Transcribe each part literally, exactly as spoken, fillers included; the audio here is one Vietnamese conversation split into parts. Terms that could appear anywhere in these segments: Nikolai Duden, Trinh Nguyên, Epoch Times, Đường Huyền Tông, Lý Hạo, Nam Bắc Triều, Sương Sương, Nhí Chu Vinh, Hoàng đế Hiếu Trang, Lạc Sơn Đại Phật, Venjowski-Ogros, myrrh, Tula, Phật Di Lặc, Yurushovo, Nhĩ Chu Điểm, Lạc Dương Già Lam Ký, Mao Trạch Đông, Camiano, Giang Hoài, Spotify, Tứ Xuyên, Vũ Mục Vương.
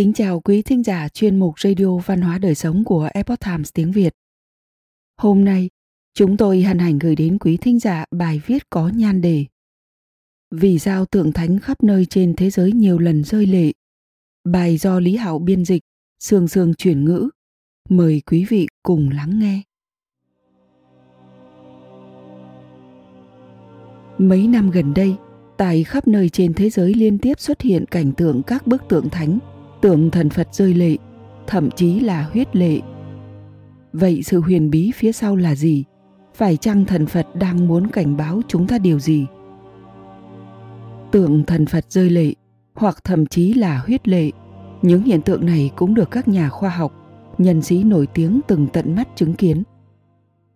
Kính chào quý thính giả chuyên mục Radio Văn hóa Đời Sống của Epoch Times tiếng Việt. Hôm nay, chúng tôi hân hạnh gửi đến quý thính giả bài viết có nhan đề Vì sao tượng thánh khắp nơi trên thế giới nhiều lần rơi lệ? Bài do Lý Hạo biên dịch, Sương Sương chuyển ngữ. Mời quý vị cùng lắng nghe. Mấy năm gần đây, tại khắp nơi trên thế giới liên tiếp xuất hiện cảnh tượng các bức tượng thánh, tượng thần Phật rơi lệ, thậm chí là huyết lệ. Vậy sự huyền bí phía sau là gì? Phải chăng thần Phật đang muốn cảnh báo chúng ta điều gì? Tượng thần Phật rơi lệ, hoặc thậm chí là huyết lệ, những hiện tượng này cũng được các nhà khoa học, nhân sĩ nổi tiếng từng tận mắt chứng kiến.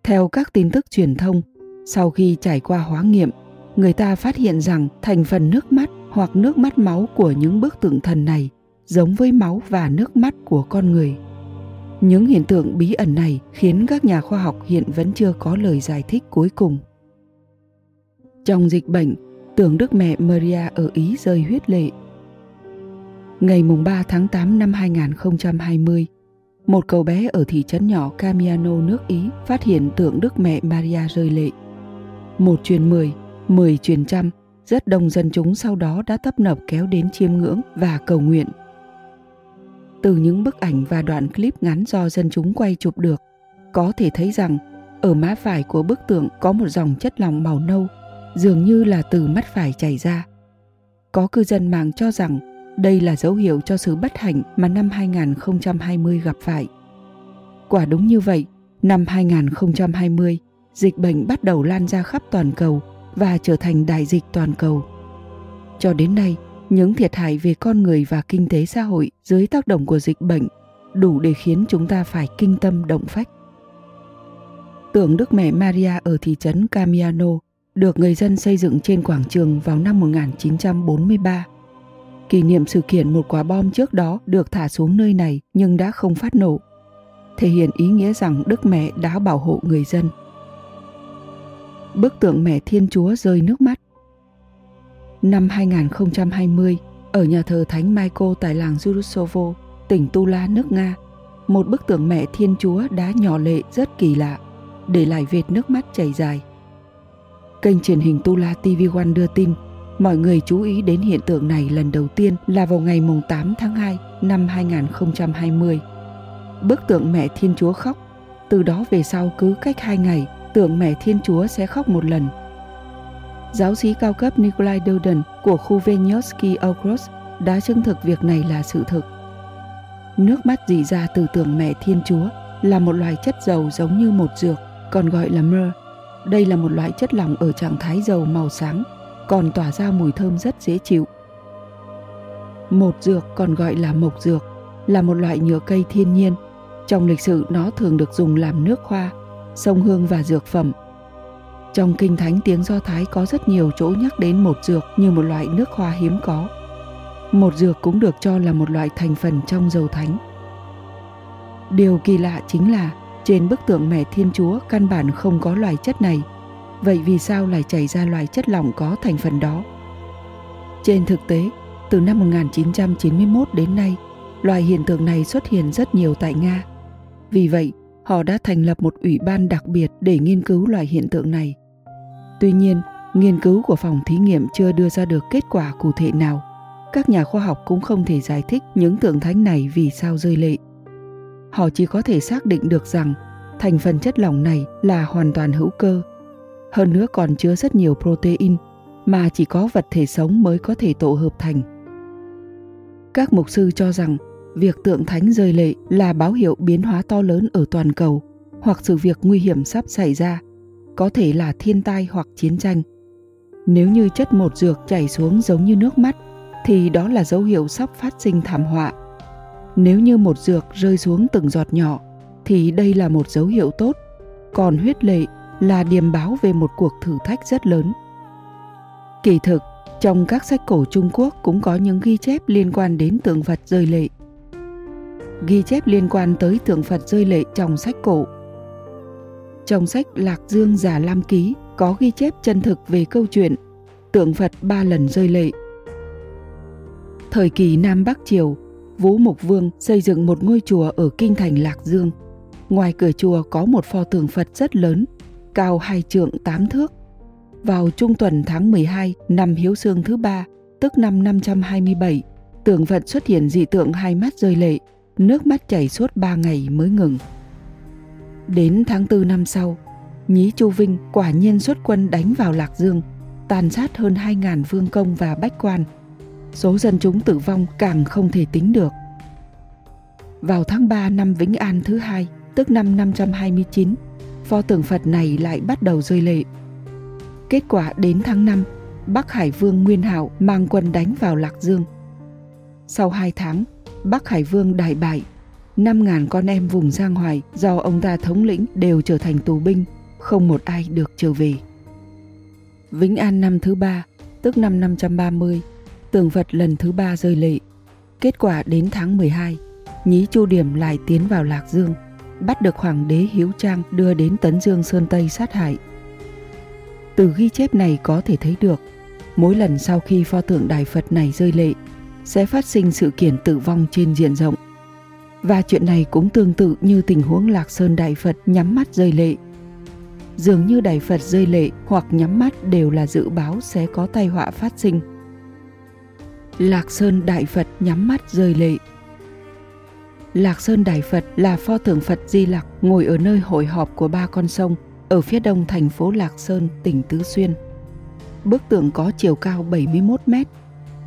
Theo các tin tức truyền thông, sau khi trải qua hóa nghiệm, người ta phát hiện rằng thành phần nước mắt hoặc nước mắt máu của những bức tượng thần này giống với máu và nước mắt của con người. Những hiện tượng bí ẩn này khiến các nhà khoa học hiện vẫn chưa có lời giải thích cuối cùng. Trong dịch bệnh, tượng Đức Mẹ Maria ở Ý rơi huyết lệ. Ngày ba tháng tám năm hai không hai không, một cậu bé ở thị trấn nhỏ Camiano nước Ý phát hiện tượng Đức Mẹ Maria rơi lệ. Một truyền mười, mười truyền trăm, rất đông dân chúng sau đó đã tấp nập kéo đến chiêm ngưỡng và cầu nguyện. Từ những bức ảnh và đoạn clip ngắn do dân chúng quay chụp được, có thể thấy rằng ở má phải của bức tượng có một dòng chất lỏng màu nâu, dường như là từ mắt phải chảy ra. Có cư dân mạng cho rằng đây là dấu hiệu cho sự bất hạnh mà năm hai không hai không gặp phải. Quả đúng như vậy, năm hai không hai không, dịch bệnh bắt đầu lan ra khắp toàn cầu và trở thành đại dịch toàn cầu. Cho đến nay, những thiệt hại về con người và kinh tế xã hội dưới tác động của dịch bệnh đủ để khiến chúng ta phải kinh tâm động phách. Tượng Đức Mẹ Maria ở thị trấn Camiano được người dân xây dựng trên quảng trường vào năm một nghìn chín trăm bốn mươi ba. Kỷ niệm sự kiện một quả bom trước đó được thả xuống nơi này nhưng đã không phát nổ, thể hiện ý nghĩa rằng Đức Mẹ đã bảo hộ người dân. Bức tượng Mẹ Thiên Chúa rơi nước mắt. Năm hai không hai không, ở nhà thờ Thánh Michael tại làng Yurushovo, tỉnh Tula, nước Nga, một bức tượng Mẹ Thiên Chúa đá nhỏ lệ rất kỳ lạ, để lại vệt nước mắt chảy dài. Kênh truyền hình Tula ti vi oăn đưa tin, mọi người chú ý đến hiện tượng này lần đầu tiên là vào ngày tám tháng hai năm hai không hai không. Bức tượng Mẹ Thiên Chúa khóc, từ đó về sau cứ cách hai ngày, tượng Mẹ Thiên Chúa sẽ khóc một lần. Giáo sĩ cao cấp Nikolai Duden của khu Venjowski-Ogros đã chứng thực việc này là sự thực. Nước mắt rỉ ra từ tượng Mẹ Thiên Chúa là một loại chất dầu giống như bột dược, còn gọi là myrrh. Đây là một loại chất lỏng ở trạng thái dầu màu sáng, còn tỏa ra mùi thơm rất dễ chịu. Bột dược, còn gọi là mộc dược, là một loại nhựa cây thiên nhiên. Trong lịch sử nó thường được dùng làm nước hoa, xông hương và dược phẩm. Trong Kinh Thánh tiếng Do Thái có rất nhiều chỗ nhắc đến bột dược như một loại nước hoa hiếm có. Bột dược cũng được cho là một loại thành phần trong dầu thánh. Điều kỳ lạ chính là trên bức tượng Mẹ Thiên Chúa căn bản không có loại chất này. Vậy vì sao lại chảy ra loại chất lỏng có thành phần đó? Trên thực tế, từ năm một nghìn chín trăm chín mươi mốt đến nay, loại hiện tượng này xuất hiện rất nhiều tại Nga. Vì vậy, họ đã thành lập một ủy ban đặc biệt để nghiên cứu loại hiện tượng này. Tuy nhiên, nghiên cứu của phòng thí nghiệm chưa đưa ra được kết quả cụ thể nào. Các nhà khoa học cũng không thể giải thích những tượng thánh này vì sao rơi lệ. Họ chỉ có thể xác định được rằng thành phần chất lỏng này là hoàn toàn hữu cơ. Hơn nữa còn chứa rất nhiều protein mà chỉ có vật thể sống mới có thể tổ hợp thành. Các mục sư cho rằng việc tượng thánh rơi lệ là báo hiệu biến hóa to lớn ở toàn cầu, hoặc sự việc nguy hiểm sắp xảy ra, có thể là thiên tai hoặc chiến tranh. Nếu như chất bột dược chảy xuống giống như nước mắt, thì đó là dấu hiệu sắp phát sinh thảm họa. Nếu như bột dược rơi xuống từng giọt nhỏ, thì đây là một dấu hiệu tốt, còn huyết lệ là điềm báo về một cuộc thử thách rất lớn. Kỳ thực, trong các sách cổ Trung Quốc cũng có những ghi chép liên quan đến tượng Phật rơi lệ. Ghi chép liên quan tới tượng Phật rơi lệ trong sách cổ. Trong sách Lạc Dương Già Lam Ký có ghi chép chân thực về câu chuyện tượng Phật ba lần rơi lệ. Thời kỳ Nam Bắc Triều, Vũ Mục Vương xây dựng một ngôi chùa ở kinh thành Lạc Dương. Ngoài cửa chùa có một pho tượng Phật rất lớn, cao hai trượng tám thước. Vào trung tuần tháng mười hai năm Hiếu Xương thứ ba, tức năm năm trăm hai mươi bảy, tượng Phật xuất hiện dị tượng hai mắt rơi lệ, nước mắt chảy suốt ba ngày mới ngừng. Đến tháng tư năm sau, Nhí Chu Vinh quả nhiên xuất quân đánh vào Lạc Dương, tàn sát hơn hai nghìn vương công và bách quan. Số dân chúng tử vong càng không thể tính được. Vào tháng ba năm Vĩnh An thứ hai, tức năm năm trăm hai mươi chín, pho tượng Phật này lại bắt đầu rơi lệ. Kết quả đến tháng năm, Bắc Hải Vương Nguyên Hạo mang quân đánh vào Lạc Dương. Sau hai tháng, Bắc Hải Vương đại bại. năm nghìn con em vùng Giang Hoài do ông ta thống lĩnh đều trở thành tù binh, không một ai được trở về. Vĩnh An năm thứ ba, tức năm năm trăm ba mươi, tượng Phật lần thứ ba rơi lệ. Kết quả đến tháng mười hai, Nhĩ Chu Điểm lại tiến vào Lạc Dương, bắt được Hoàng đế Hiếu Trang đưa đến Tấn Dương Sơn Tây sát hại. Từ ghi chép này có thể thấy được, mỗi lần sau khi pho tượng Đại Phật này rơi lệ, sẽ phát sinh sự kiện tử vong trên diện rộng. Và chuyện này cũng tương tự như tình huống Lạc Sơn Đại Phật nhắm mắt rơi lệ. Dường như Đại Phật rơi lệ hoặc nhắm mắt đều là dự báo sẽ có tai họa phát sinh. Lạc Sơn Đại Phật nhắm mắt rơi lệ. Lạc Sơn Đại Phật là pho tượng Phật Di Lặc ngồi ở nơi hội họp của ba con sông ở phía đông thành phố Lạc Sơn, tỉnh Tứ Xuyên. Bức tượng có chiều cao bảy mươi mốt mét,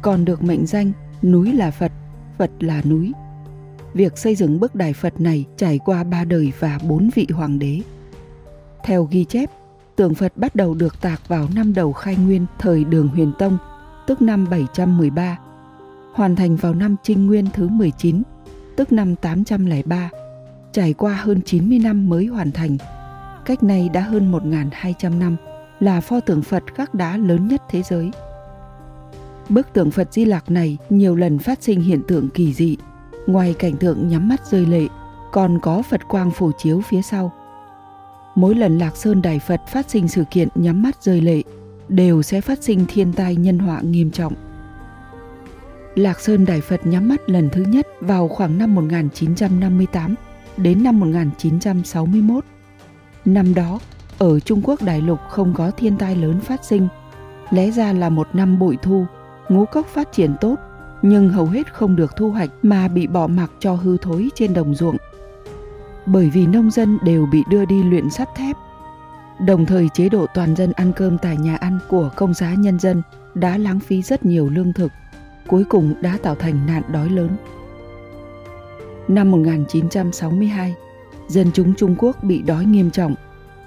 còn được mệnh danh núi là Phật, Phật là núi. Việc xây dựng bức Đại Phật này trải qua ba đời và bốn vị hoàng đế. Theo ghi chép, tượng Phật bắt đầu được tạc vào năm đầu khai nguyên thời Đường Huyền Tông, tức năm bảy trăm mười ba, hoàn thành vào năm Trinh Nguyên thứ mười chín, tức năm tám trăm lẻ ba, trải qua hơn chín mươi năm mới hoàn thành. Cách nay đã hơn một nghìn hai trăm năm, là pho tượng Phật khắc đá lớn nhất thế giới. Bức tượng Phật Di Lặc này nhiều lần phát sinh hiện tượng kỳ dị. Ngoài cảnh tượng nhắm mắt rơi lệ, còn có Phật quang phổ chiếu phía sau. Mỗi lần Lạc Sơn Đại Phật phát sinh sự kiện nhắm mắt rơi lệ, đều sẽ phát sinh thiên tai nhân họa nghiêm trọng. Lạc Sơn Đại Phật nhắm mắt lần thứ nhất vào khoảng năm một nghìn chín trăm năm mươi tám đến năm một nghìn chín trăm sáu mươi mốt. Năm đó, ở Trung Quốc đại lục không có thiên tai lớn phát sinh. Lẽ ra là một năm bội thu, ngũ cốc phát triển tốt, nhưng hầu hết không được thu hoạch mà bị bỏ mặc cho hư thối trên đồng ruộng. Bởi vì nông dân đều bị đưa đi luyện sắt thép. Đồng thời chế độ toàn dân ăn cơm tại nhà ăn của công giáo nhân dân đã lãng phí rất nhiều lương thực, cuối cùng đã tạo thành nạn đói lớn. Năm một nghìn chín trăm sáu mươi hai, dân chúng Trung Quốc bị đói nghiêm trọng,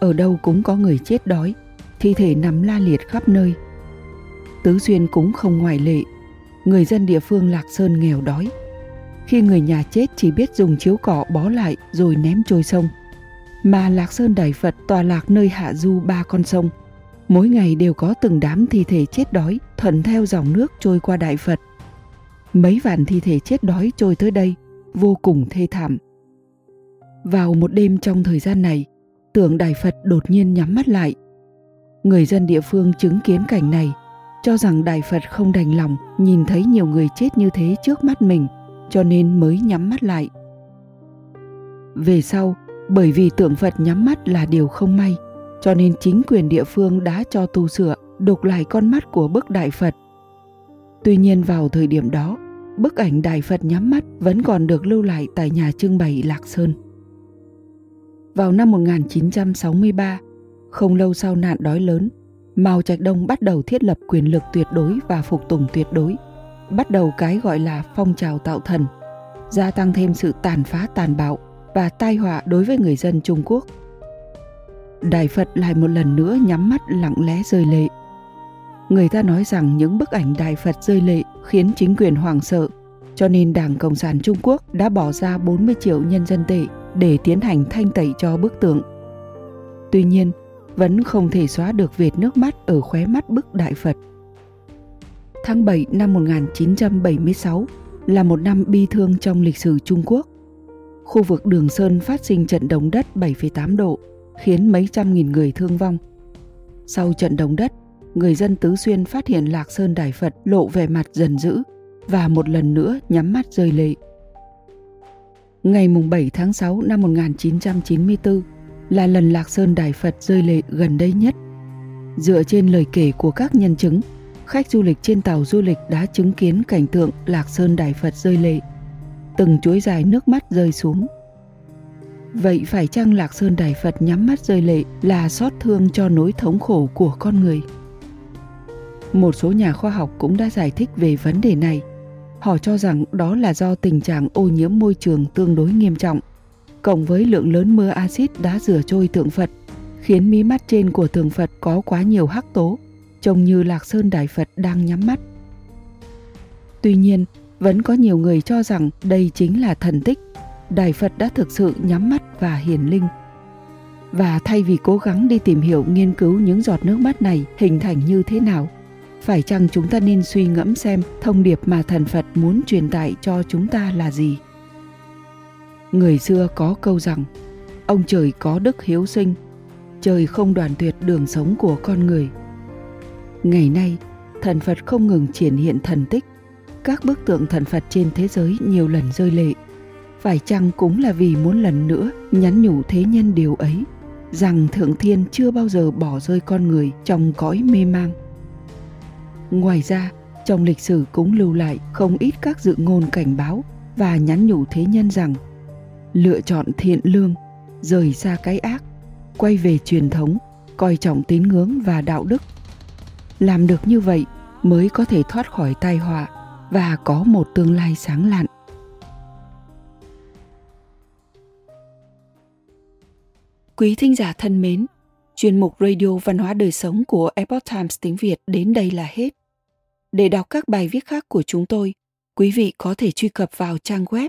ở đâu cũng có người chết đói, thi thể nằm la liệt khắp nơi. Tứ Xuyên cũng không ngoại lệ. Người dân địa phương Lạc Sơn nghèo đói. Khi người nhà chết chỉ biết dùng chiếu cỏ bó lại rồi ném trôi sông. Mà Lạc Sơn Đại Phật tọa lạc nơi hạ du ba con sông. Mỗi ngày đều có từng đám thi thể chết đói thuận theo dòng nước trôi qua Đại Phật. Mấy vạn thi thể chết đói trôi tới đây, vô cùng thê thảm. Vào một đêm trong thời gian này, tượng Đại Phật đột nhiên nhắm mắt lại. Người dân địa phương chứng kiến cảnh này, cho rằng Đại Phật không đành lòng nhìn thấy nhiều người chết như thế trước mắt mình, cho nên mới nhắm mắt lại. Về sau, bởi vì tượng Phật nhắm mắt là điều không may, cho nên chính quyền địa phương đã cho tu sửa, đục lại con mắt của bức Đại Phật. Tuy nhiên vào thời điểm đó, bức ảnh Đại Phật nhắm mắt vẫn còn được lưu lại tại nhà trưng bày Lạc Sơn. Vào năm một nghìn chín trăm sáu mươi ba, không lâu sau nạn đói lớn, Mao Trạch Đông bắt đầu thiết lập quyền lực tuyệt đối và phục tùng tuyệt đối, bắt đầu cái gọi là phong trào tạo thần, gia tăng thêm sự tàn phá tàn bạo và tai họa đối với người dân Trung Quốc. Đại Phật lại một lần nữa nhắm mắt lặng lẽ rơi lệ. Người ta nói rằng những bức ảnh Đại Phật rơi lệ khiến chính quyền hoảng sợ, cho nên Đảng Cộng sản Trung Quốc đã bỏ ra bốn mươi triệu nhân dân tệ để tiến hành thanh tẩy cho bức tượng. Tuy nhiên, vẫn không thể xóa được vệt nước mắt ở khóe mắt bức Đại Phật. Tháng bảy năm một nghìn chín trăm bảy mươi sáu là một năm bi thương trong lịch sử Trung Quốc. Khu vực Đường Sơn phát sinh trận động đất bảy phẩy tám độ, khiến mấy trăm nghìn người thương vong. Sau trận động đất, người dân Tứ Xuyên phát hiện Lạc Sơn Đại Phật lộ vẻ mặt giận dữ và một lần nữa nhắm mắt rơi lệ, Ngày bảy tháng sáu năm một nghìn chín trăm chín mươi tư là lần Lạc Sơn Đại Phật rơi lệ gần đây nhất. Dựa trên lời kể của các nhân chứng, khách du lịch trên tàu du lịch đã chứng kiến cảnh tượng Lạc Sơn Đại Phật rơi lệ, từng chuỗi dài nước mắt rơi xuống. Vậy phải chăng Lạc Sơn Đại Phật nhắm mắt rơi lệ là xót thương cho nỗi thống khổ của con người? Một số nhà khoa học cũng đã giải thích về vấn đề này. Họ cho rằng đó là do tình trạng ô nhiễm môi trường tương đối nghiêm trọng, cộng với lượng lớn mưa axit đã rửa trôi tượng Phật, khiến mí mắt trên của tượng Phật có quá nhiều hắc tố, trông như Lạc Sơn Đại Phật đang nhắm mắt. Tuy nhiên, vẫn có nhiều người cho rằng đây chính là thần tích, Đại Phật đã thực sự nhắm mắt và hiển linh. Và thay vì cố gắng đi tìm hiểu nghiên cứu những giọt nước mắt này hình thành như thế nào, phải chăng chúng ta nên suy ngẫm xem thông điệp mà thần Phật muốn truyền tải cho chúng ta là gì? Người xưa có câu rằng, ông trời có đức hiếu sinh, trời không đoạn tuyệt đường sống của con người. Ngày nay, thần Phật không ngừng triển hiện thần tích. Các bức tượng thần Phật trên thế giới nhiều lần rơi lệ. Phải chăng cũng là vì muốn lần nữa nhắn nhủ thế nhân điều ấy, rằng Thượng Thiên chưa bao giờ bỏ rơi con người trong cõi mê mang. Ngoài ra, trong lịch sử cũng lưu lại không ít các dự ngôn cảnh báo và nhắn nhủ thế nhân rằng lựa chọn thiện lương, rời xa cái ác, quay về truyền thống, coi trọng tín ngưỡng và đạo đức. Làm được như vậy mới có thể thoát khỏi tai họa và có một tương lai sáng lạn. Quý thính giả thân mến, chuyên mục Radio Văn hóa Đời Sống của Epoch Times tiếng Việt đến đây là hết. Để đọc các bài viết khác của chúng tôi, quý vị có thể truy cập vào trang web